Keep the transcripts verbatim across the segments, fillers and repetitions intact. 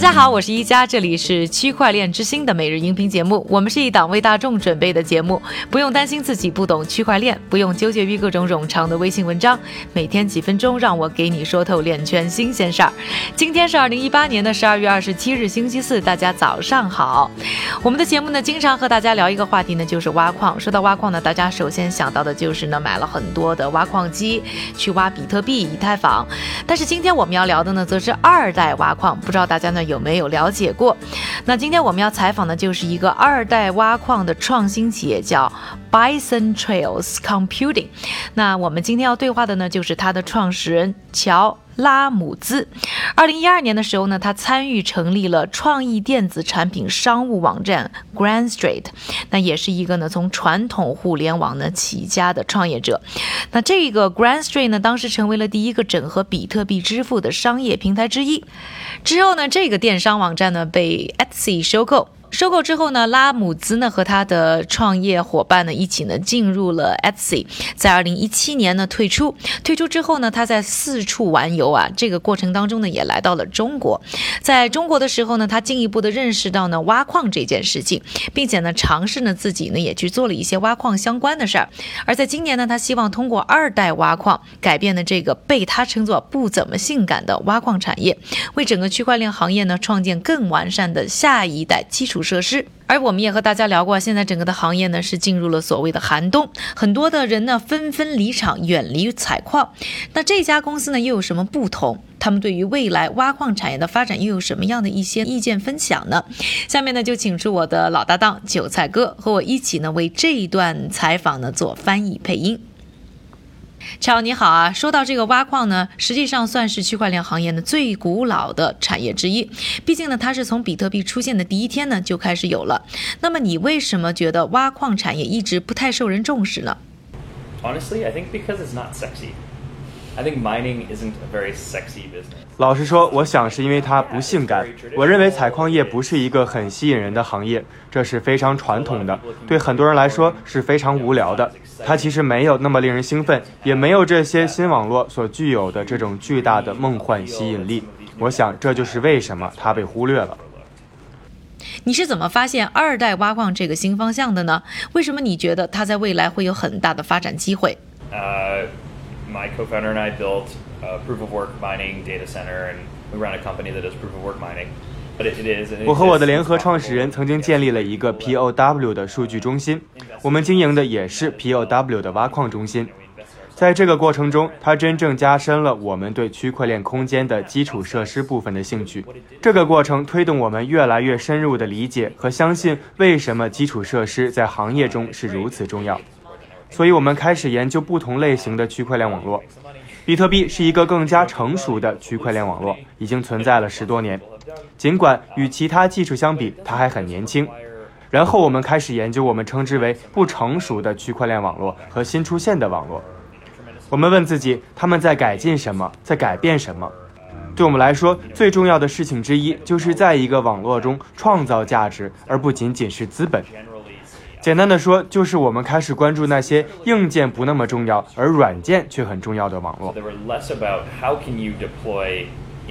家好，我是一加，这里是区块链之星的每日音频节目。我们是一档为大众准备的节目，不用担心自己不懂区块链，不用纠结于各种冗长的微信文章，每天几分钟，让我给你说透链圈新鲜事儿。今天是二零一八年的十二月二十七日，星期四，大家早上好。我们的节目呢，经常和大家聊一个话题呢，就是挖矿。说到挖矿呢，大家首先想到的就是呢，买了很多的挖矿机去挖比特币、以太坊。但是今天我们要聊的呢，则是二代挖矿，不知道大家呢有没有了解过？那今天我们要采访的就是一个二代挖矿的创新企业，叫 Bison Trails Computing。 那我们今天要对话的呢，就是它的创始人乔拉姆兹。二零一二年的时候呢，他参与成立了创意电子产品商务网站 Grandstreet， 那也是一个呢从传统互联网呢起家的创业者。那这个 Grandstreet 呢，当时成为了第一个整合比特币支付的商业平台之一。之后呢，这个电商网站呢被 Etsy 收购。收购之后呢，拉姆兹呢和他的创业伙伴呢一起呢进入了 Etsy， 在二零一七年呢退出。退出之后呢，他在四处玩游啊，这个过程当中呢也来到了中国。在中国的时候呢，他进一步的认识到呢挖矿这件事情，并且呢尝试呢自己呢也去做了一些挖矿相关的事儿。而在今年呢，他希望通过二代挖矿改变了这个被他称作不怎么性感的挖矿产业，为整个区块链行业呢创建更完善的下一代基础设施。而我们也和大家聊过，现在整个的行业呢是进入了所谓的寒冬，很多的人呢纷纷离场，远离采矿。那这家公司呢又有什么不同？他们对于未来挖矿产业的发展又有什么样的一些意见分享呢？下面呢就请出我的老搭档韭菜哥，和我一起呢为这一段采访呢做翻译配音。乔，你好啊！说到这个挖矿呢，实际上算是区块链行业呢最古老的产业之一。毕竟呢，它是从比特币出现的第一天呢就开始有了。那么你为什么觉得挖矿产业一直不太受人重视呢？ Honestly, I think because it's not sexy. I think mining isn't a very sexy business. 老实说，我想是因为它不性感。我认为采矿业不是一个很吸引人的行业，这是非常传统的，对很多人来说是非常无聊的。它其实没有那么令人兴奋，也没有这些新网络所具有的这种巨大的梦幻吸引力。我想这就是为什么它被忽略了。你是怎么发现二代挖矿这个新方向的呢？为什么你觉得它在未来会有很大的发展机会？呃、uh, My co-founder and I built a proof of work mining data center, and we run a company that does proof of work mining.我和我的联合创始人曾经建立了一个 P O W 的数据中心，我们经营的也是 P O W 的挖矿中心。在这个过程中，它真正加深了我们对区块链空间的基础设施部分的兴趣。这个过程推动我们越来越深入的理解和相信为什么基础设施在行业中是如此重要。所以我们开始研究不同类型的区块链网络。比特币是一个更加成熟的区块链网络，已经存在了十多年。尽管与其他技术相比，它还很年轻。然后我们开始研究我们称之为不成熟的区块链网络和新出现的网络。我们问自己，他们在改进什么，在改变什么？对我们来说，最重要的事情之一就是在一个网络中创造价值，而不仅仅是资本。简单的说，就是我们开始关注那些硬件不那么重要，而软件却很重要的网络。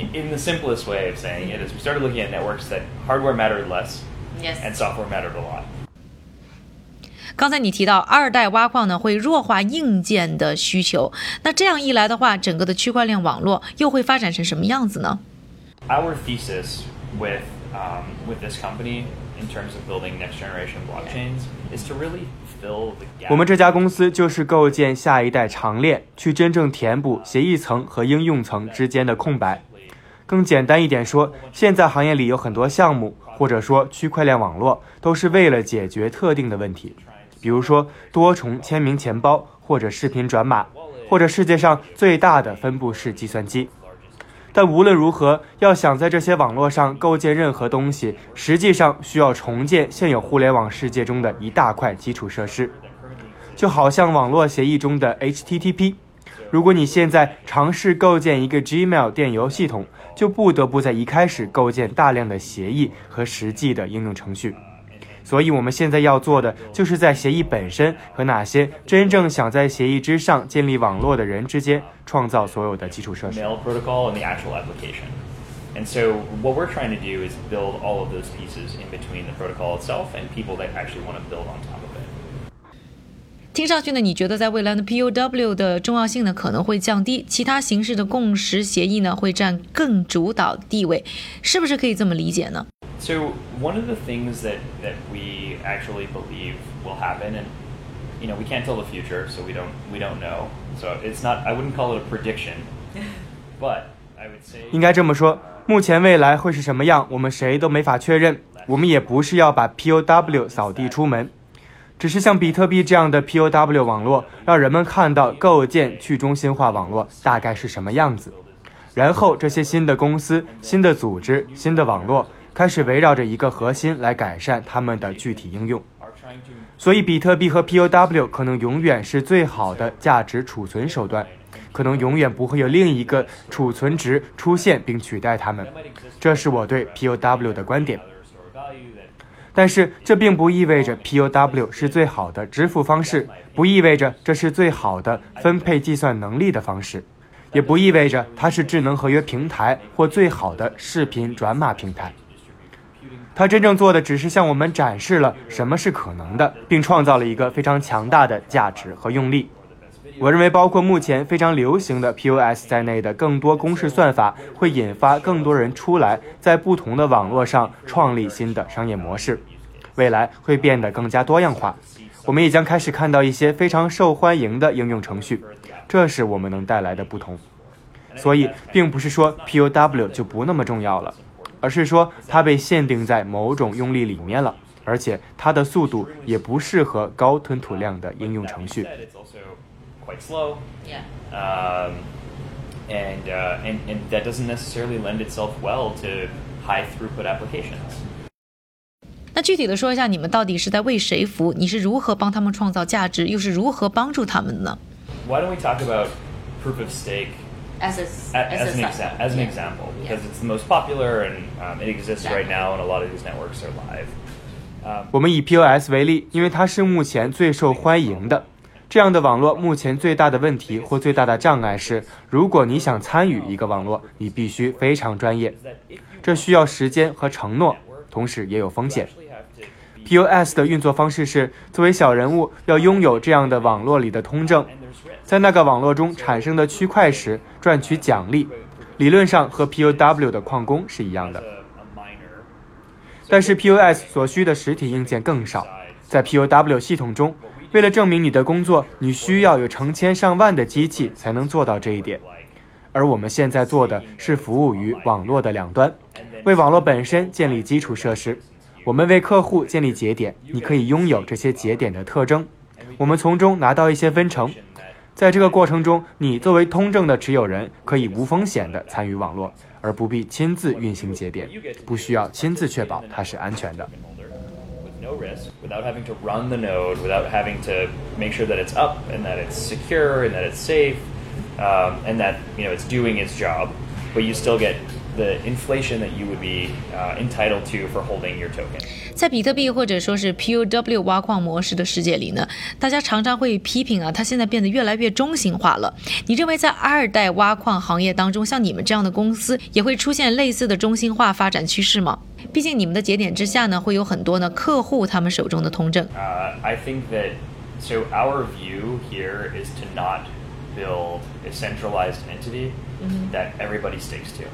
In the simplest way of saying it is we started looking at networks that hardware mattered less, yes. and software mattered a lot. 刚才你提到二代挖矿呢会弱化硬件的需求，那这样一来的话，整个的区块链网络又会发展成什么样子呢？ Our thesis with, um, with this company in terms of building next generation blockchains is to really fill the gap. 我们这家公司就是构建下一代长链，去真正填补协议层和应用层之间的空白。更简单一点说，现在行业里有很多项目，或者说区块链网络，都是为了解决特定的问题，比如说多重签名钱包，或者视频转码，或者世界上最大的分布式计算机。但无论如何，要想在这些网络上构建任何东西，实际上需要重建现有互联网世界中的一大块基础设施，就好像网络协议中的 H T T P。如果你现在尝试构建一个 Gmail 电邮系统，就不得不在一开始构建大量的协议和实际的应用程序。所以我们现在要做的，就是在协议本身和那些真正想在协议之上建立网络的人之间，创造所有的基础设施。And so what we're trying to do is build all of those pieces in between the protocol itself and people that actually want to build on top of it. 听上去呢，你觉得在未来的 P O W 的重要性呢可能会降低，其他形式的共识协议呢会占更主导地位，是不是可以这么理解呢？ So one of the things that, that we actually believe will happen, and you know we can't tell the future, so we don't we don't know. So it's not I wouldn't call it a prediction, but I would say 应该这么说，目前未来会是什么样，我们谁都没法确认。我们也不是要把 P O W 扫地出门。只是像比特币这样的 P O W 网络，让人们看到构建去中心化网络大概是什么样子。然后这些新的公司、新的组织、新的网络开始围绕着一个核心来改善他们的具体应用。所以比特币和 P O W 可能永远是最好的价值储存手段，可能永远不会有另一个储存值出现并取代它们。这是我对 P O W 的观点。但是这并不意味着 P O W 是最好的支付方式，不意味着这是最好的分配计算能力的方式，也不意味着它是智能合约平台或最好的视频转码平台。它真正做的只是向我们展示了什么是可能的，并创造了一个非常强大的价值和用力。我认为包括目前非常流行的 P O S 在内的更多公式算法会引发更多人出来在不同的网络上创立新的商业模式，未来会变得更加多样化。我们也将开始看到一些非常受欢迎的应用程序，这是我们能带来的不同。所以并不是说 P O W 就不那么重要了，而是说它被限定在某种用力里面了，而且它的速度也不适合高吞吐量的应用程序。Quite slow, yeah. um, and, uh, and, and that doesn't necessarily lend itself well to high-throughput applications. 那具体的说一下，你们到底是在为谁服务？你是如何帮他们创造价值，又是如何帮助他们呢？ Why don't we talk about proof of stake as, a, as, as, an, exa- as an example, because it's the most popular and um, it exists right now and a lot of these networks are live. Um, 我们以 P O S 为例，因为它是目前最受欢迎的。这样的网络目前最大的问题或最大的障碍是，如果你想参与一个网络，你必须非常专业，这需要时间和承诺，同时也有风险。 P O S 的运作方式是，作为小人物要拥有这样的网络里的通证，在那个网络中产生的区块时赚取奖励，理论上和 P O W 的矿工是一样的。但是 P O S 所需的实体硬件更少，在 P O W 系统中，为了证明你的工作，你需要有成千上万的机器才能做到这一点。而我们现在做的是服务于网络的两端，为网络本身建立基础设施。我们为客户建立节点，你可以拥有这些节点的特征，我们从中拿到一些分成。在这个过程中，你作为通证的持有人可以无风险地参与网络，而不必亲自运行节点，不需要亲自确保它是安全的。No risk, without having to run the node, without having to make sure that it's up and that it's secure and that it's safe, um, and that you know it's doing its job, but you still get the inflation that you would be uh, entitled to for holding your token. 在比特币或者说是 P O W 挖矿模式的世界里呢，大家常常会批评啊，它现在变得越来越中心化了。你认为在二代挖矿行业当中，像你们这样的公司也会出现类似的中心化发展趋势吗？毕竟你们的节点之下呢，会有很多呢客户他们手中的通证。Uh, I think that so our view here is to not build a centralized entity that everybody sticks to.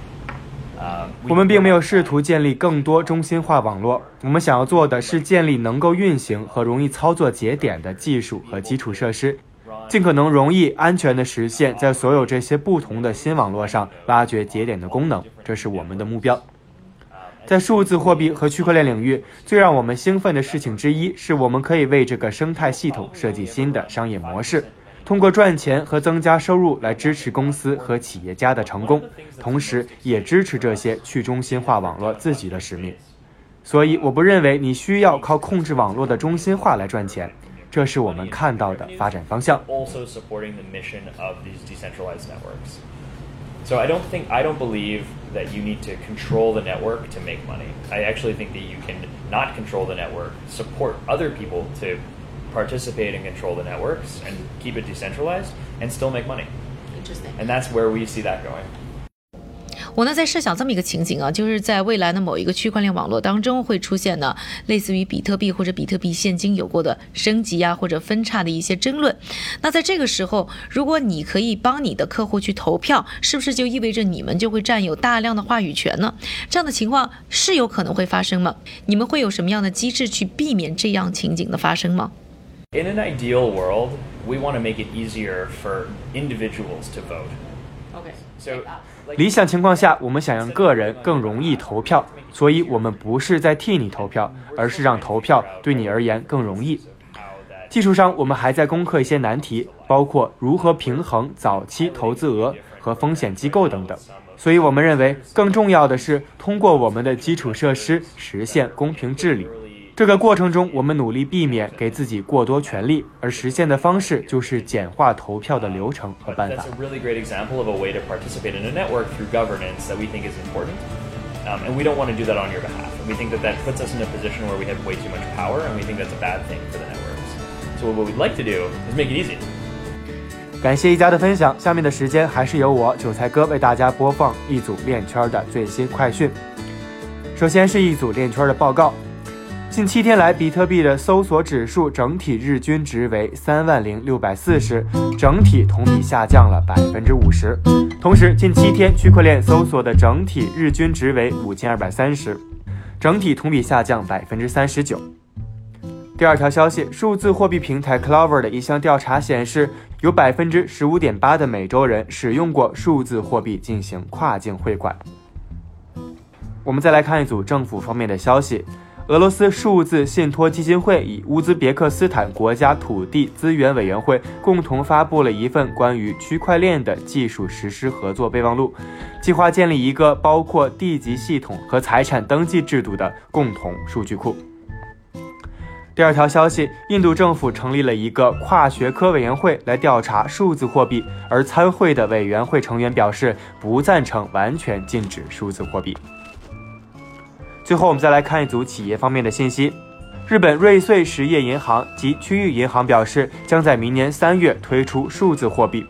Uh, 我们并没有试图建立更多中心化网络，我们想要做的是建立能够运行和容易操作节点的技术和基础设施，尽可能容易安全地实现在所有这些不同的新网络上挖掘节点的功能，这是我们的目标。在数字货币和区块链领域，最让我们兴奋的事情之一是我们可以为这个生态系统设计新的商业模式，通过赚钱和增加收入来支持公司和企业家的成功，同时也支持这些去中心化网络自己的使命。所以我不认为你需要靠控制网络的中心化来赚钱，这是我们看到的发展方向。So I don't think I don't believe that you need to control the network to make money. I actually think that you can not control the network, support other people to participate and control the networks and keep it decentralized and still make money. Interesting. And that's where we see that going. 我呢在设想这么一个情景啊，就是在未来的某一个区块链网络当中会出现呢类似于比特币或者比特币现金有过的升级啊或者分叉的一些争论。那在这个时候，如果你可以帮你的客户去投票，是不是就意味着你们就会占有大量的话语权呢？这样的情况是有可能会发生吗？你们会有什么样的机制去避免这样情景的发生吗？In an ideal world, we want to make it easier for individuals to vote. Okay. So, 理想情况下，我们想让个人更容易投票，所以我们不是在替你投票，而是让投票对你而言更容易。技术上，我们还在攻克一些难题，包括如何平衡早期投资额和风险机构等等。所以我们认为，更重要的是通过我们的基础设施实现公平治理。这个过程中，我们努力避免给自己过多权利，而实现的方式就是简化投票的流程和办法。感谢一家的分享，下面的时间还是由我韭菜哥为大家播放一组链圈的最新快讯。首先是一组链圈的报告。近七天来，比特币的搜索指数整体日均值为三万零六百四十，整体同比下降了百分之五十。同时，近七天区块链搜索的整体日均值为五千二百三十，整体同比下降百分之三十九。第二条消息，数字货币平台 Clover 的一项调查显示，有百分之十五点八的美洲人使用过数字货币进行跨境汇款。我们再来看一组政府方面的消息。俄罗斯数字信托基金会与乌兹别克斯坦国家土地资源委员会共同发布了一份关于区块链的技术实施合作备忘录，计划建立一个包括地籍系统和财产登记制度的共同数据库。第二条消息，印度政府成立了一个跨学科委员会来调查数字货币，而参会的委员会成员表示不赞成完全禁止数字货币。最后我们再来看一组企业方面的信息。日本瑞穗实业银行及区域银行表示，将在明年三月推出数字货币，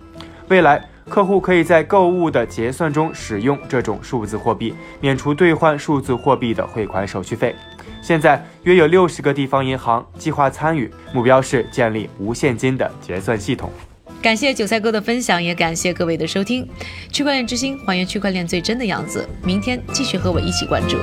未来客户可以在购物的结算中使用这种数字货币，免除兑换数字货币的汇款手续费。现在约有六十个地方银行计划参与，目标是建立无现金的结算系统。感谢韭菜哥的分享，也感谢各位的收听。区块链之星，还原区块链最真的样子。明天继续和我一起关注。